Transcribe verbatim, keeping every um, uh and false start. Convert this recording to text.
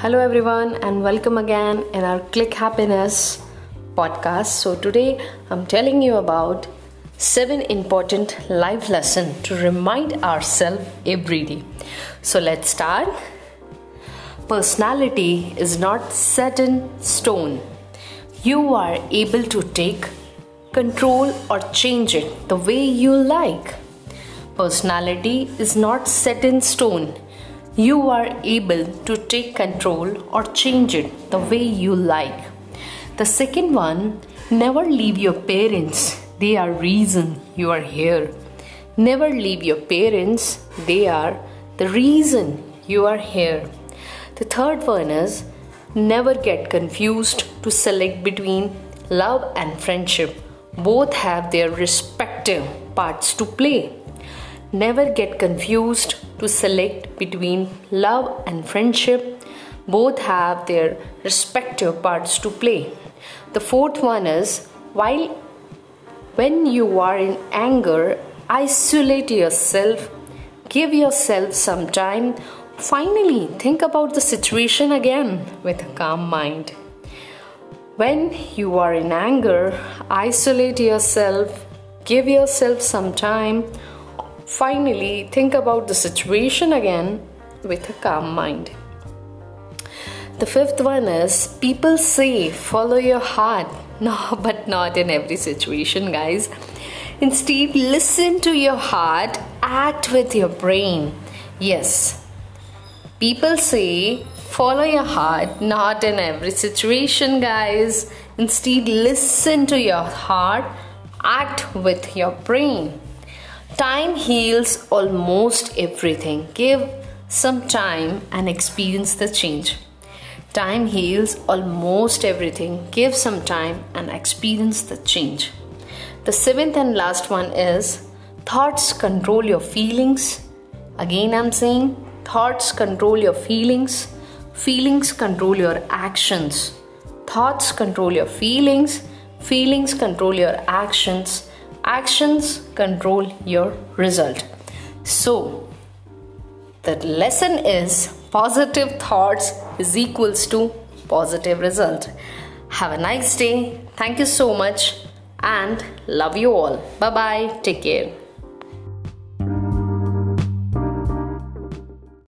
Hello everyone and welcome again in our Click Happiness podcast. So today I'm telling you about seven important life lessons to remind ourselves every day. So let's start. Personality is not set in stone. You are able to take control or change it the way you like. Personality is not set in stone. You are able to take control or change it the way you like. The second one, never leave your parents. They are the reason you are here. Never leave your parents. They are the reason you are here. The third one is, never get confused to select between love and friendship. Both have their respective parts to play. Never get confused to select between love and friendship. Both have their respective parts to play. The fourth one is, while when you are in anger, isolate yourself, give yourself some time. Finally, think about the situation again with a calm mind. When you are in anger, isolate yourself, give yourself some time. Finally, think about the situation again with a calm mind. The fifth one is, people say follow your heart. No, but not in every situation, guys. Instead, listen to your heart, act with your brain. Yes, people say follow your heart. Not in every situation, guys. Instead, listen to your heart, act with your brain. Time heals almost everything. Give some time and experience the change. Time heals almost everything. Give some time and experience the change. The seventh and last one is, thoughts control your feelings. Again, I'm saying, thoughts control your feelings. Feelings control your actions. Thoughts control your feelings. Feelings control your actions. Actions control your result. So, the lesson is, positive thoughts is equals to positive result. Have a nice day. Thank you so much and love you all. Bye-bye. Take care.